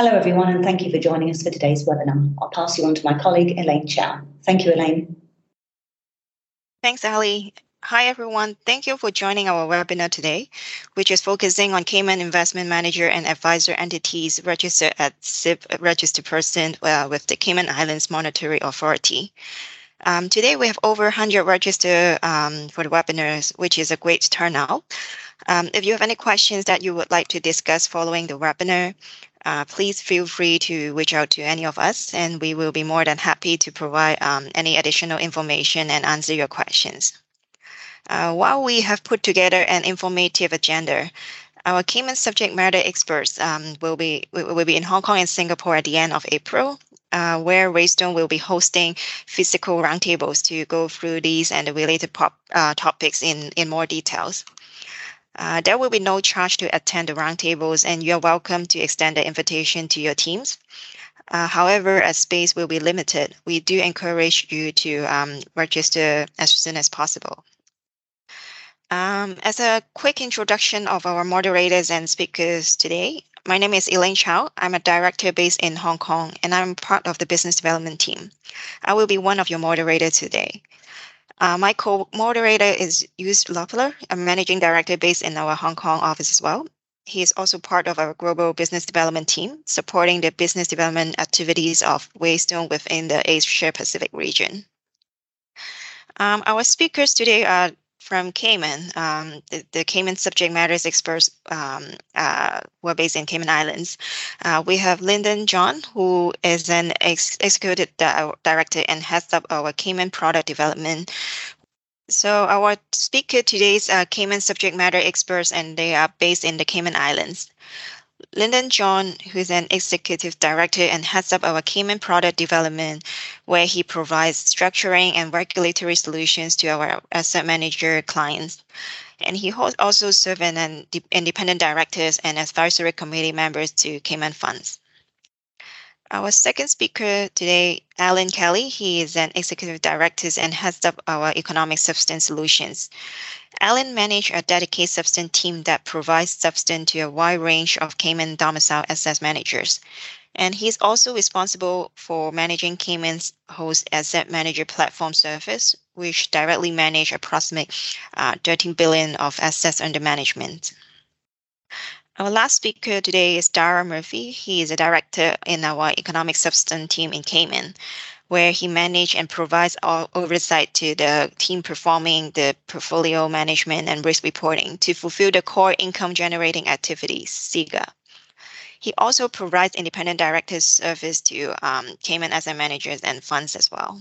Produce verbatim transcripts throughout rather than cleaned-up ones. Hello, everyone, and thank you for joining us for today's webinar. I'll pass you on to my colleague, Elaine Chow. Thank you, Elaine. Thanks, Ali. Hi, everyone. Thank you for joining our webinar today, which is focusing on Cayman investment manager and advisor entities registered at S I B registered person uh, with the Cayman Islands Monetary Authority. Um, today, we have over one hundred registered um, for the webinars, which is a great turnout. Um, if you have any questions that you would like to discuss following the webinar, uh, please feel free to reach out to any of us, and we will be more than happy to provide um, any additional information and answer your questions. Uh, while we have put together an informative agenda, our Cayman subject matter experts um, will be will be in Hong Kong and Singapore at the end of April, uh, where Waystone will be hosting physical roundtables to go through these and the related pop, uh, topics in, in more details. Uh, there will be no charge to attend the roundtables, and you're welcome to extend the invitation to your teams. Uh, however, as space will be limited, we do encourage you to um, register as soon as possible. Um, as a quick introduction of our moderators and speakers today, my name is Elaine Chow. I'm a director based in Hong Kong, and I'm part of the business development team. I will be one of your moderators today. Uh, my co-moderator is Yus Loppler, a managing director based in our Hong Kong office as well. He is also part of our global business development team, supporting the business development activities of Waystone within the Asia Pacific region. Um, our speakers today are from Cayman. Um, the, the Cayman subject matters experts um, uh, were based in Cayman Islands. Uh, we have Lyndon John, who is an ex executive di director and heads up our Cayman product development. So our speaker today's uh, Cayman subject matter experts, and they are based in the Cayman Islands. Lyndon John, who is an executive director and heads up our Cayman product development, where he provides structuring and regulatory solutions to our asset manager clients. And he also serves as an independent director and advisory committee members to Cayman funds. Our second speaker today, Alan Kelly, he is an executive director and heads up our economic substance solutions. Alan manages a dedicated substance team that provides substance to a wide range of Cayman domicile asset managers. And he's also responsible for managing Cayman's host asset manager platform service, which directly manages approximately uh, thirteen billion dollars of assets under management. Our last speaker today is Dara Murphy. He is a director in our economic substance team in Cayman, where he manages and provides all oversight to the team performing the portfolio management and risk reporting to fulfill the core income generating activities, C I G A. He also provides independent director service to um, Cayman asset managers and funds as well.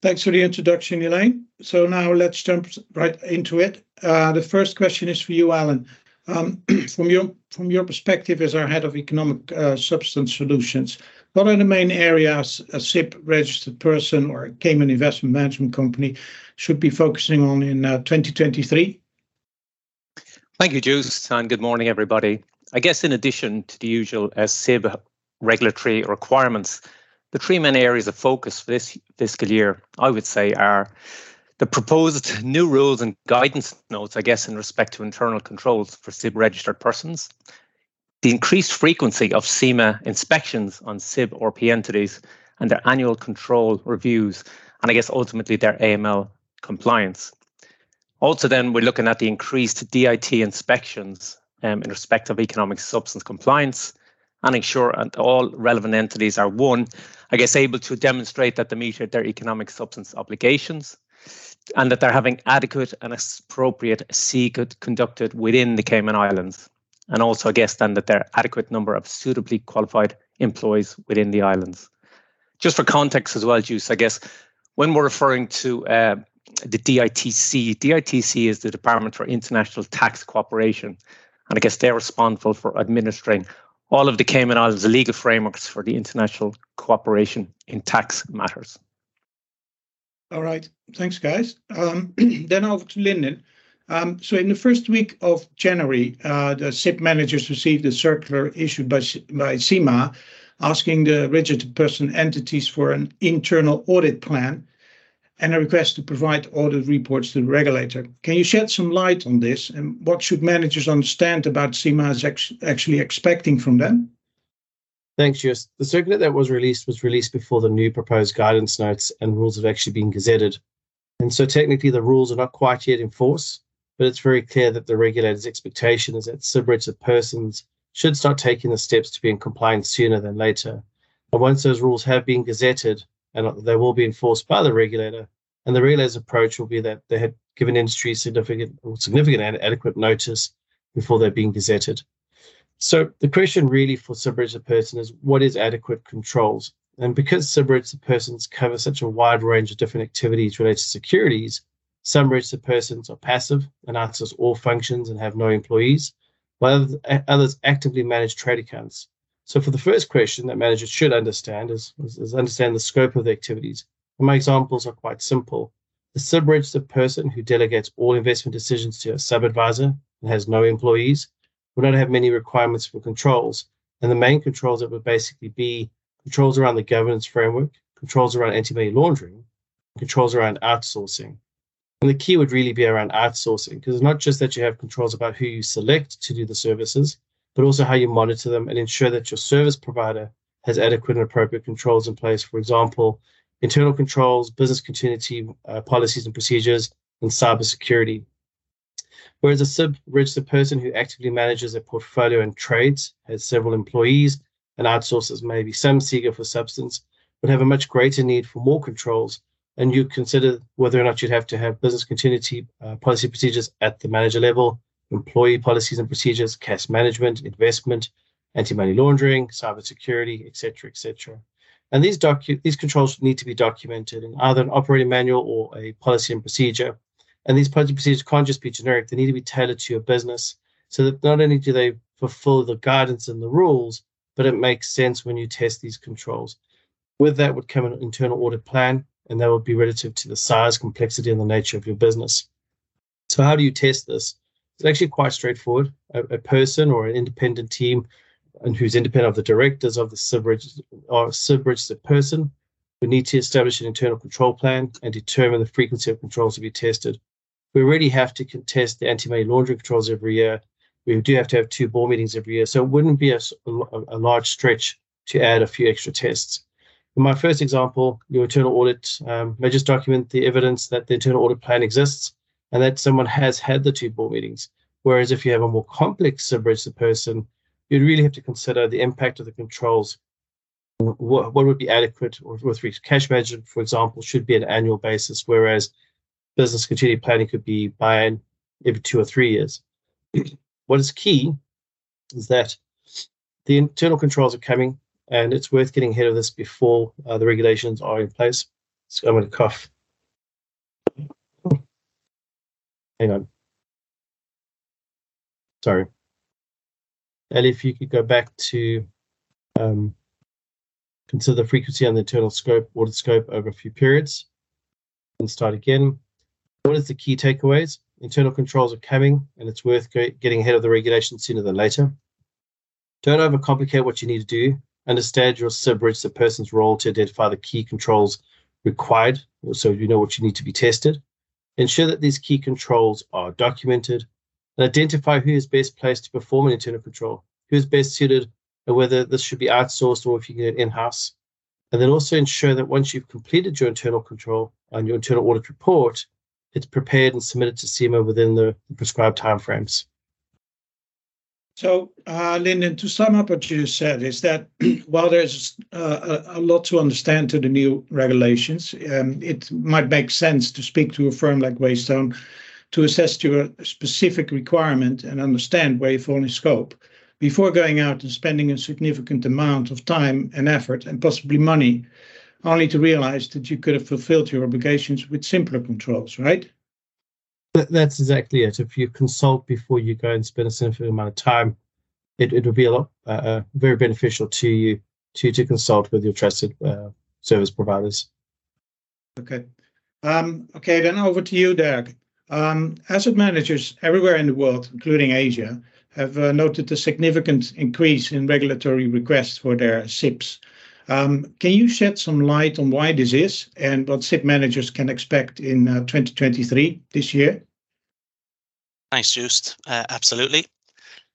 Thanks for the introduction, Elaine. So now let's jump right into it. Uh, the first question is for you, Alan. Um, from your from your perspective as our head of economic uh, substance solutions, what are the main areas a S I B registered person or Cayman investment management company should be focusing on in uh, twenty twenty-three? Thank you, Joost, and good morning, everybody. I guess in addition to the usual uh, S I B regulatory requirements, the three main areas of focus for this fiscal year, I would say, are the proposed new rules and guidance notes, I guess, in respect to internal controls for S I B registered persons, the increased frequency of C I M A inspections on S I B or P entities and their annual control reviews, and I guess ultimately their A M L compliance. Also then we're looking at the increased D I T inspections um, in respect of economic substance compliance, and ensure that all relevant entities are, one, I guess, able to demonstrate that they meet their economic substance obligations, and that they're having adequate and appropriate C I G A conducted within the Cayman Islands. And also, I guess, then that there are adequate number of suitably qualified employees within the islands. Just for context as well, Juice, I guess, when we're referring to uh, the D I T C, D I T C is the Department for International Tax Cooperation. And I guess they're responsible for administering all of the Cayman Islands' legal frameworks for the international cooperation in tax matters. All right, thanks, guys. Um, then over to Lyndon. Um, so in the first week of January, uh, the S I B managers received a circular issued by, by C I M A asking the registered person entities for an internal audit plan and a request to provide audit reports to the regulator. Can you shed some light on this, and what should managers understand about C I M A is ex actually expecting from them? Thanks, Yus. The circular that was released was released before the new proposed guidance notes and rules have actually been gazetted. And so technically the rules are not quite yet in force, but it's very clear that the regulator's expectation is that SIB-registered persons should start taking the steps to be in compliance sooner than later. And once those rules have been gazetted, and they will be enforced by the regulator, and the regulator's approach will be that they had given industry significant or significant and adequate notice before they're being gazetted. So the question really for SIB-registered person is, what is adequate controls? And because SIB-registered persons cover such a wide range of different activities related to securities, some registered persons are passive and outsource all functions and have no employees, while others actively manage trade accounts. So for the first question that managers should understand is, is, is understand the scope of the activities. And my examples are quite simple. The SIB-registered person who delegates all investment decisions to a sub-advisor and has no employees will not have many requirements for controls. And the main controls that would basically be controls around the governance framework, controls around anti-money laundering, controls around outsourcing. And the key would really be around outsourcing, because it's not just that you have controls about who you select to do the services, but also how you monitor them and ensure that your service provider has adequate and appropriate controls in place. For example, internal controls, business continuity uh, policies and procedures, and cybersecurity. Whereas a SIB-registered person who actively manages a portfolio and trades, has several employees, and outsources maybe some SIGA for substance, would have a much greater need for more controls, and you consider whether or not you'd have to have business continuity uh, policy procedures at the manager level, employee policies and procedures, cash management, investment, anti-money laundering, cybersecurity, et cetera, et cetera. And these, docu these controls need to be documented in either an operating manual or a policy and procedure. And these policy procedures can't just be generic. They need to be tailored to your business so that not only do they fulfill the guidance and the rules, but it makes sense when you test these controls. With that would come an internal audit plan, and that would be relative to the size, complexity, and the nature of your business. So how do you test this? It's actually quite straightforward. A, a person or an independent team, and who's independent of the directors of the SIB-registered or SIB-registered person, would need to establish an internal control plan and determine the frequency of controls to be tested. We already have to contest the anti-money laundering controls every year. We do have to have two board meetings every year, so it wouldn't be a, a, a large stretch to add a few extra tests. In my first example, your internal audit um, may just document the evidence that the internal audit plan exists and that someone has had the two board meetings. Whereas if you have a more complex SIB-registered person, you'd really have to consider the impact of the controls. What, what would be adequate or with cash management, for example, should be an annual basis, whereas business continuity planning could be by every two or three years. What is key is that the internal controls are coming, and it's worth getting ahead of this before uh, the regulations are in place. So I'm going to cough. Hang on. Sorry. Ellie, if you could go back to um, consider the frequency and the internal scope, audit scope over a few periods, and start again. What is the key takeaways? Internal controls are coming, and it's worth getting ahead of the regulation sooner than later. Don't overcomplicate what you need to do. Understand your SIB-registered person's role to identify the key controls required, so you know what you need to be tested. Ensure that these key controls are documented, and identify who is best placed to perform an internal control, who is best suited, and whether this should be outsourced or if you can get it in-house. And then also ensure that once you've completed your internal control and your internal audit report, it's prepared and submitted to CIMA within the prescribed timeframes. So, uh, Lyndon, to sum up what you said is that while there's uh, a lot to understand to the new regulations, um, it might make sense to speak to a firm like Waystone to assess your specific requirement and understand where you fall in scope before going out and spending a significant amount of time and effort and possibly money, only to realize that you could have fulfilled your obligations with simpler controls, right? That's exactly it. If you consult before you go and spend a significant amount of time, it it will be a lot uh, very beneficial to you to to consult with your trusted uh, service providers. Okay, um, okay. Then over to you, Derek. Um, asset managers everywhere in the world, including Asia, have uh, noted a significant increase in regulatory requests for their SIBs. Um, can you shed some light on why this is and what SIB managers can expect in uh, twenty twenty-three, this year? Thanks, Joost. Uh, absolutely.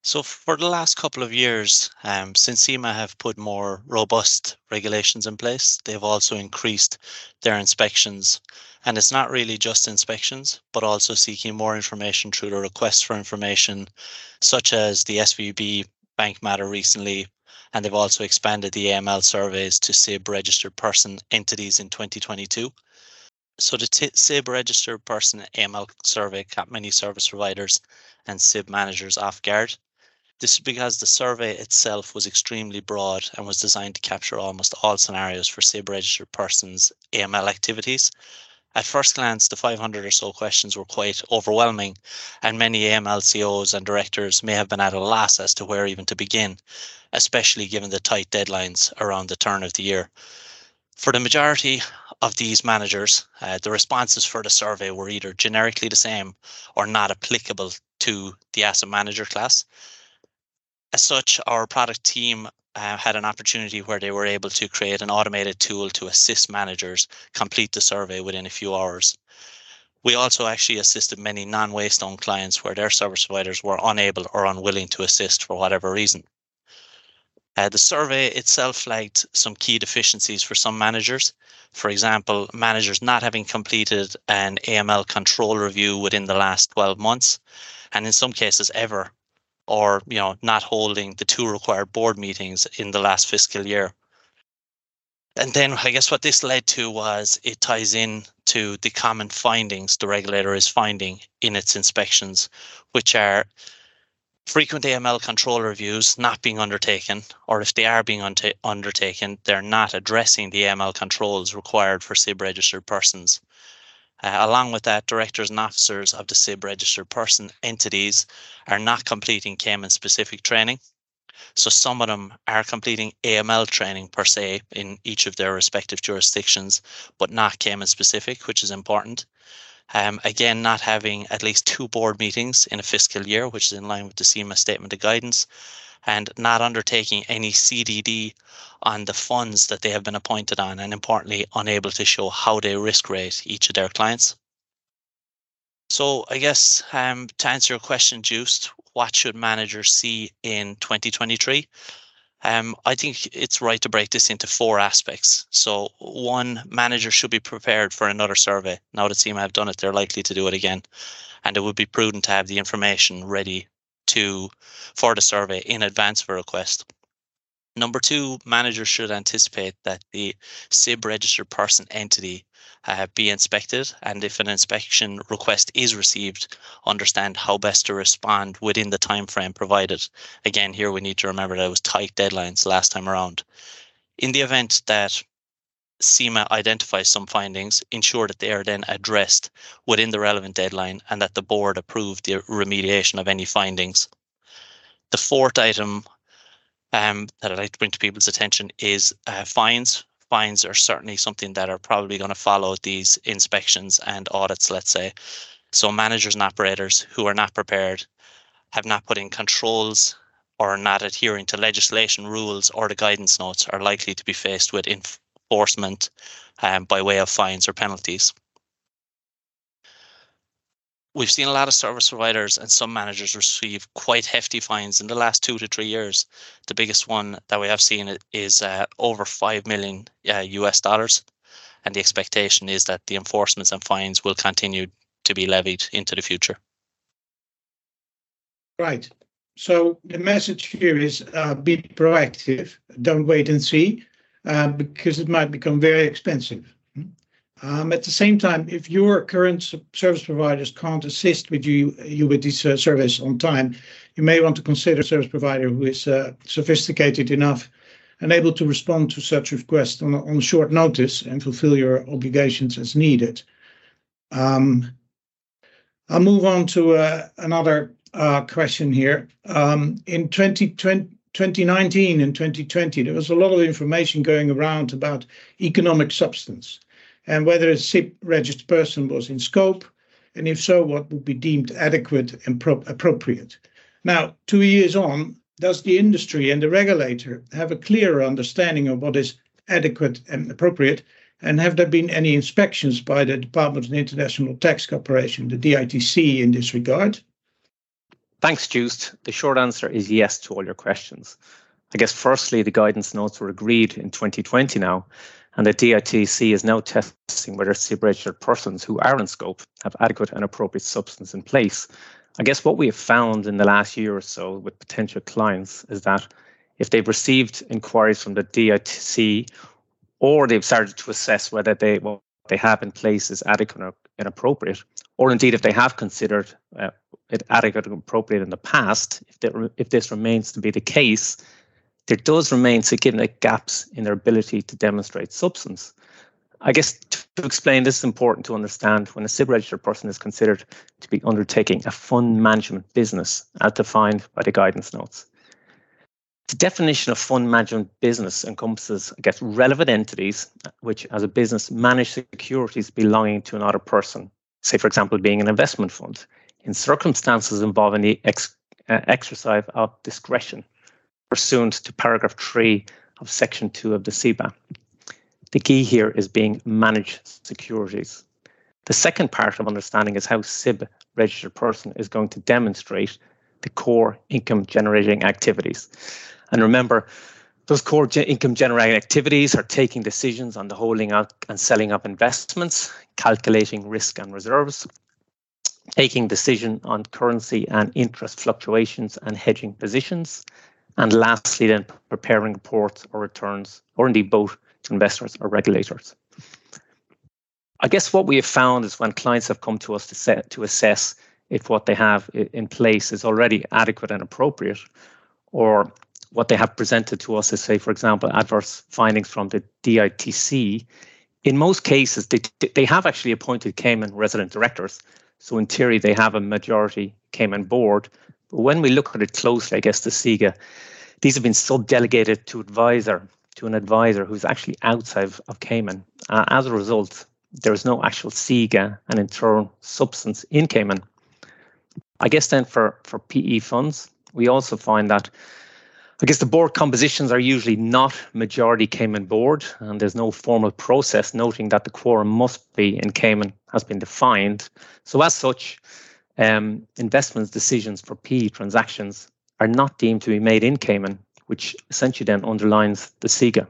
So for the last couple of years, um, since CIMA have put more robust regulations in place, they've also increased their inspections. And it's not really just inspections, but also seeking more information through the request for information, such as the S V B bank matter recently. And they've also expanded the A M L surveys to S I B registered person entities in twenty twenty-two. So the S I B registered person A M L survey caught many service providers and S I B managers off guard. This is because the survey itself was extremely broad and was designed to capture almost all scenarios for S I B registered persons' A M L activities. At first glance, the five hundred or so questions were quite overwhelming, and many A M L C Os and directors may have been at a loss as to where even to begin, especially given the tight deadlines around the turn of the year. For the majority of these managers, uh, the responses for the survey were either generically the same or not applicable to the asset manager class. As such, our product team uh, had an opportunity where they were able to create an automated tool to assist managers complete the survey within a few hours. We also actually assisted many non-Waystone clients where their service providers were unable or unwilling to assist for whatever reason. Uh, the survey itself flagged some key deficiencies for some managers. For example, managers not having completed an A M L control review within the last twelve months, and in some cases ever, or you know, not holding the two required board meetings in the last fiscal year. And then I guess what this led to was it ties in to the common findings the regulator is finding in its inspections, which are frequent A M L control reviews not being undertaken, or if they are being undertaken, they're not addressing the A M L controls required for S I B registered persons. Uh, along with that, directors and officers of the S I B registered person entities are not completing Cayman specific training. So some of them are completing A M L training per se in each of their respective jurisdictions, but not Cayman specific, which is important. Um, again, not having at least two board meetings in a fiscal year, which is in line with the CIMA statement of guidance, and not undertaking any C D D on the funds that they have been appointed on, and importantly, unable to show how they risk rate each of their clients. So I guess um, to answer your question, Yus, what should managers see in twenty twenty-three? Um, I think it's right to break this into four aspects. So one, manager should be prepared for another survey. Now that CIMA have done it, they're likely to do it again. And it would be prudent to have the information ready to for the survey in advance of a request. Number two, managers should anticipate that the S I B registered person entity uh, be inspected, and if an inspection request is received, understand how best to respond within the time frame provided. Again, here we need to remember that it was tight deadlines last time around. In the event that CIMA identifies some findings, ensure that they are then addressed within the relevant deadline and that the board approve the remediation of any findings. The fourth item Um, that I'd like to bring to people's attention is uh, fines. Fines are certainly something that are probably going to follow these inspections and audits, let's say. So managers and operators who are not prepared, have not put in controls, or are not adhering to legislation, rules, or the guidance notes are likely to be faced with enforcement um, by way of fines or penalties. We've seen a lot of service providers and some managers receive quite hefty fines in the last two to three years. The biggest one that we have seen is uh, over five million uh, U S dollars. And the expectation is that the enforcements and fines will continue to be levied into the future. Right. So the message here is uh, be proactive. Don't wait and see, uh, because it might become very expensive. Um, at the same time, if your current service providers can't assist with you, you with this uh, service on time, you may want to consider a service provider who is uh, sophisticated enough and able to respond to such requests on, on short notice and fulfill your obligations as needed. Um, I'll move on to uh, another uh, question here. Um, in twenty nineteen and twenty twenty, there was a lot of information going around about economic substance, and whether a S I B registered person was in scope, and if so, what would be deemed adequate and pro appropriate. Now, two years on, does the industry and the regulator have a clearer understanding of what is adequate and appropriate, and have there been any inspections by the Department of International Tax Corporation, the D I T C, in this regard? Thanks, Joost. The short answer is yes to all your questions. I guess firstly, the guidance notes were agreed in twenty twenty now, and the D I T C is now testing whether S I B-registered persons who are in scope have adequate and appropriate substance in place. I guess what we have found in the last year or so with potential clients is that if they've received inquiries from the D I T C or they've started to assess whether they what they have in place is adequate and appropriate, or indeed if they have considered uh, it adequate and appropriate in the past, if, they, if this remains to be the case, there does remain significant gaps in their ability to demonstrate substance. I guess to, to explain, this is important to understand when a S I B-registered person is considered to be undertaking a fund management business as defined by the guidance notes. The definition of fund management business encompasses, I guess, relevant entities which, as a business, manage securities belonging to another person, say, for example, being an investment fund, in circumstances involving the ex uh, exercise of discretion, pursuant to paragraph three of section two of the C I B A. The key here is being managed securities. The second part of understanding is how S I B registered person is going to demonstrate the core income generating activities. And remember, those core ge income generating activities are taking decisions on the holding out and selling of investments, calculating risk and reserves, taking decision on currency and interest fluctuations and hedging positions, and lastly, then preparing reports or returns, or indeed both, to investors or regulators. I guess what we have found is when clients have come to us to, set, to assess if what they have in place is already adequate and appropriate, or what they have presented to us is, say, for example, adverse findings from the D I T C, in most cases, they, they have actually appointed Cayman resident directors. So in theory, they have a majority Cayman board. But when we look at it closely, I guess the S I G A, these have been sub-delegated to advisor, to an advisor who's actually outside of Cayman. Uh, as a result, there is no actual S I G A and in turn substance in Cayman. I guess then for, for P E funds, we also find that, I guess the board compositions are usually not majority Cayman board, and there's no formal process noting that the quorum must be in Cayman has been defined. So as such, Um, investments decisions for P E transactions are not deemed to be made in Cayman, which essentially then underlines the S I G A.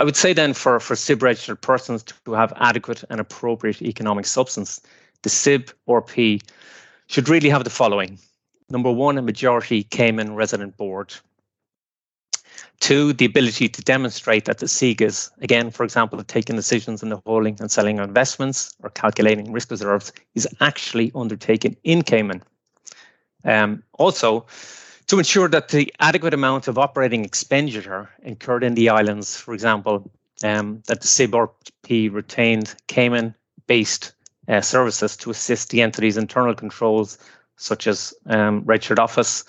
I would say then for, for S I B registered persons to have adequate and appropriate economic substance, the S I B or P should really have the following. Number one, a majority Cayman resident board. Two, the ability to demonstrate that the S I G As, again, for example, taking decisions in the holding and selling of investments or calculating risk reserves, is actually undertaken in Cayman. Um, also, to ensure that the adequate amount of operating expenditure incurred in the islands, for example, um, that the S I B or P retained Cayman-based uh, services to assist the entity's internal controls, such as um, registered office,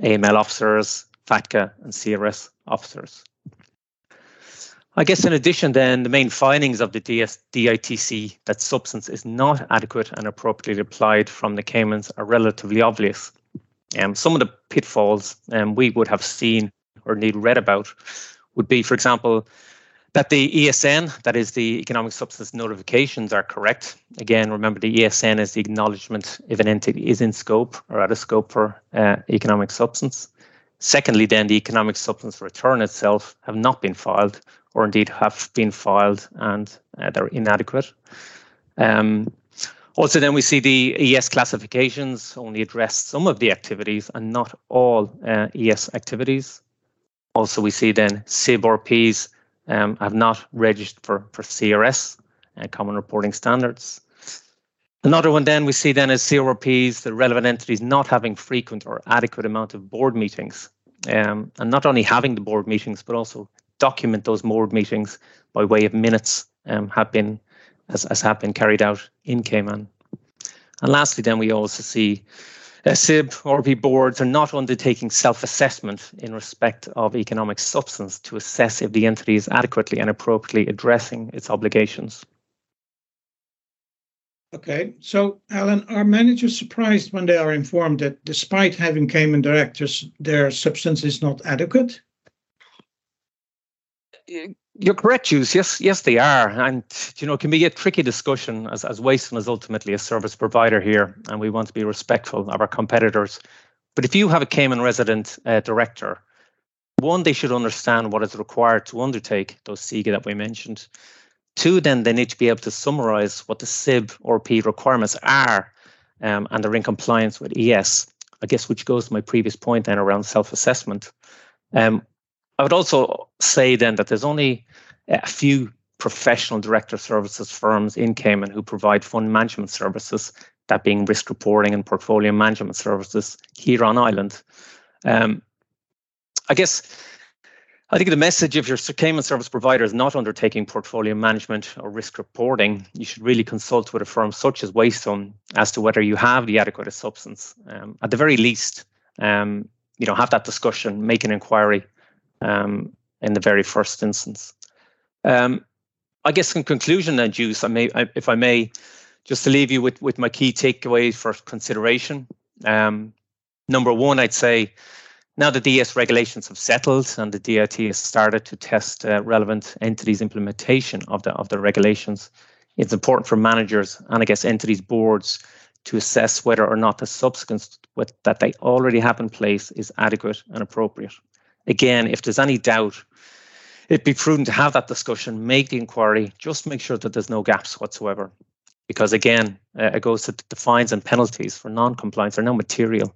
A M L officers, FATCA and C R S officers. I guess in addition then, the main findings of the D I T C that substance is not adequate and appropriately applied from the Caymans are relatively obvious. Um, some of the pitfalls um, we would have seen or need read about would be, for example, that the E S N, that is the economic substance notifications, are correct. Again, remember the E S N is the acknowledgement if an entity is in scope or out of scope for uh, economic substance. Secondly, then, the economic substance return itself have not been filed, or indeed have been filed and uh, they're inadequate. Um, also, then we see the E S classifications only address some of the activities and not all uh, E S activities. Also, we see then S I B or Ps um, have not registered for, for C R S, uh, Common Reporting Standards. Another one then we see then is C R Ps, the relevant entities not having frequent or adequate amount of board meetings. Um, and not only having the board meetings, but also document those board meetings by way of minutes um, have been, as, as have been carried out in Cayman. And lastly, then we also see uh, S I B or P boards are not undertaking self-assessment in respect of economic substance to assess if the entity is adequately and appropriately addressing its obligations. Okay, so Alan, are managers surprised when they are informed that despite having Cayman directors, their substance is not adequate? You're correct, Yus. Yes, yes, they are. And, you know, it can be a tricky discussion as, as Waystone is ultimately a service provider here, and we want to be respectful of our competitors. But if you have a Cayman resident uh, director, one, they should understand what is required to undertake those SIGA that we mentioned. Two, then they need to be able to summarize what the S I B or P requirements are, um, and they're in compliance with E S, I guess, which goes to my previous point then around self-assessment. Um, I would also say then that there's only a few professional director services firms in Cayman who provide fund management services, that being risk reporting and portfolio management services here on island. Um, I guess, I think the message, if your Cayman service provider is not undertaking portfolio management or risk reporting, you should really consult with a firm such as Waystone as to whether you have the adequate substance. Um, at the very least, um, you know, have that discussion, make an inquiry, Um, in the very first instance. Um, I guess in conclusion then, Yus, I may, I, if I may, just to leave you with, with my key takeaways for consideration. Um, number one, I'd say now that the E S regulations have settled and the D I T has started to test uh, relevant entities' implementation of the, of the regulations, it's important for managers and I guess entities' boards to assess whether or not the substance with, that they already have in place is adequate and appropriate. Again, if there's any doubt, it'd be prudent to have that discussion, make the inquiry, just make sure that there's no gaps whatsoever. Because again, uh, it goes to the fines and penalties for non-compliance are now material.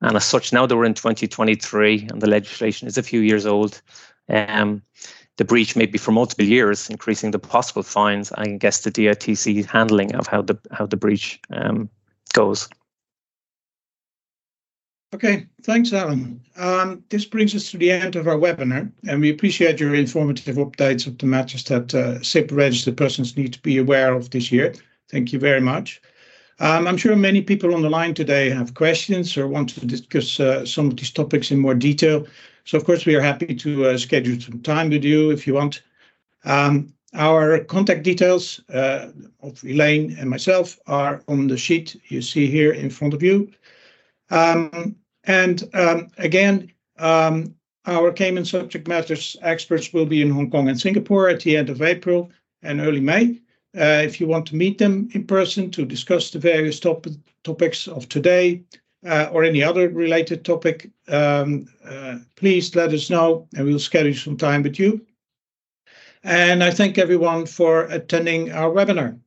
And as such, now that we're in twenty twenty-three and the legislation is a few years old, um, the breach may be for multiple years, increasing the possible fines, I guess the D I T C handling of how the, how the breach um, goes. Okay, thanks, Alan. Um, this brings us to the end of our webinar, and we appreciate your informative updates of the matters that uh, S I B registered persons need to be aware of this year. Thank you very much. Um, I'm sure many people on the line today have questions or want to discuss uh, some of these topics in more detail. So, of course, we are happy to uh, schedule some time with you if you want. Um, our contact details uh, of Elaine and myself are on the sheet you see here in front of you. Um, And um, again, um, our Cayman subject matters experts will be in Hong Kong and Singapore at the end of April and early May. Uh, if you want to meet them in person to discuss the various top topics of today uh, or any other related topic, um, uh, please let us know and we'll schedule some time with you. And I thank everyone for attending our webinar.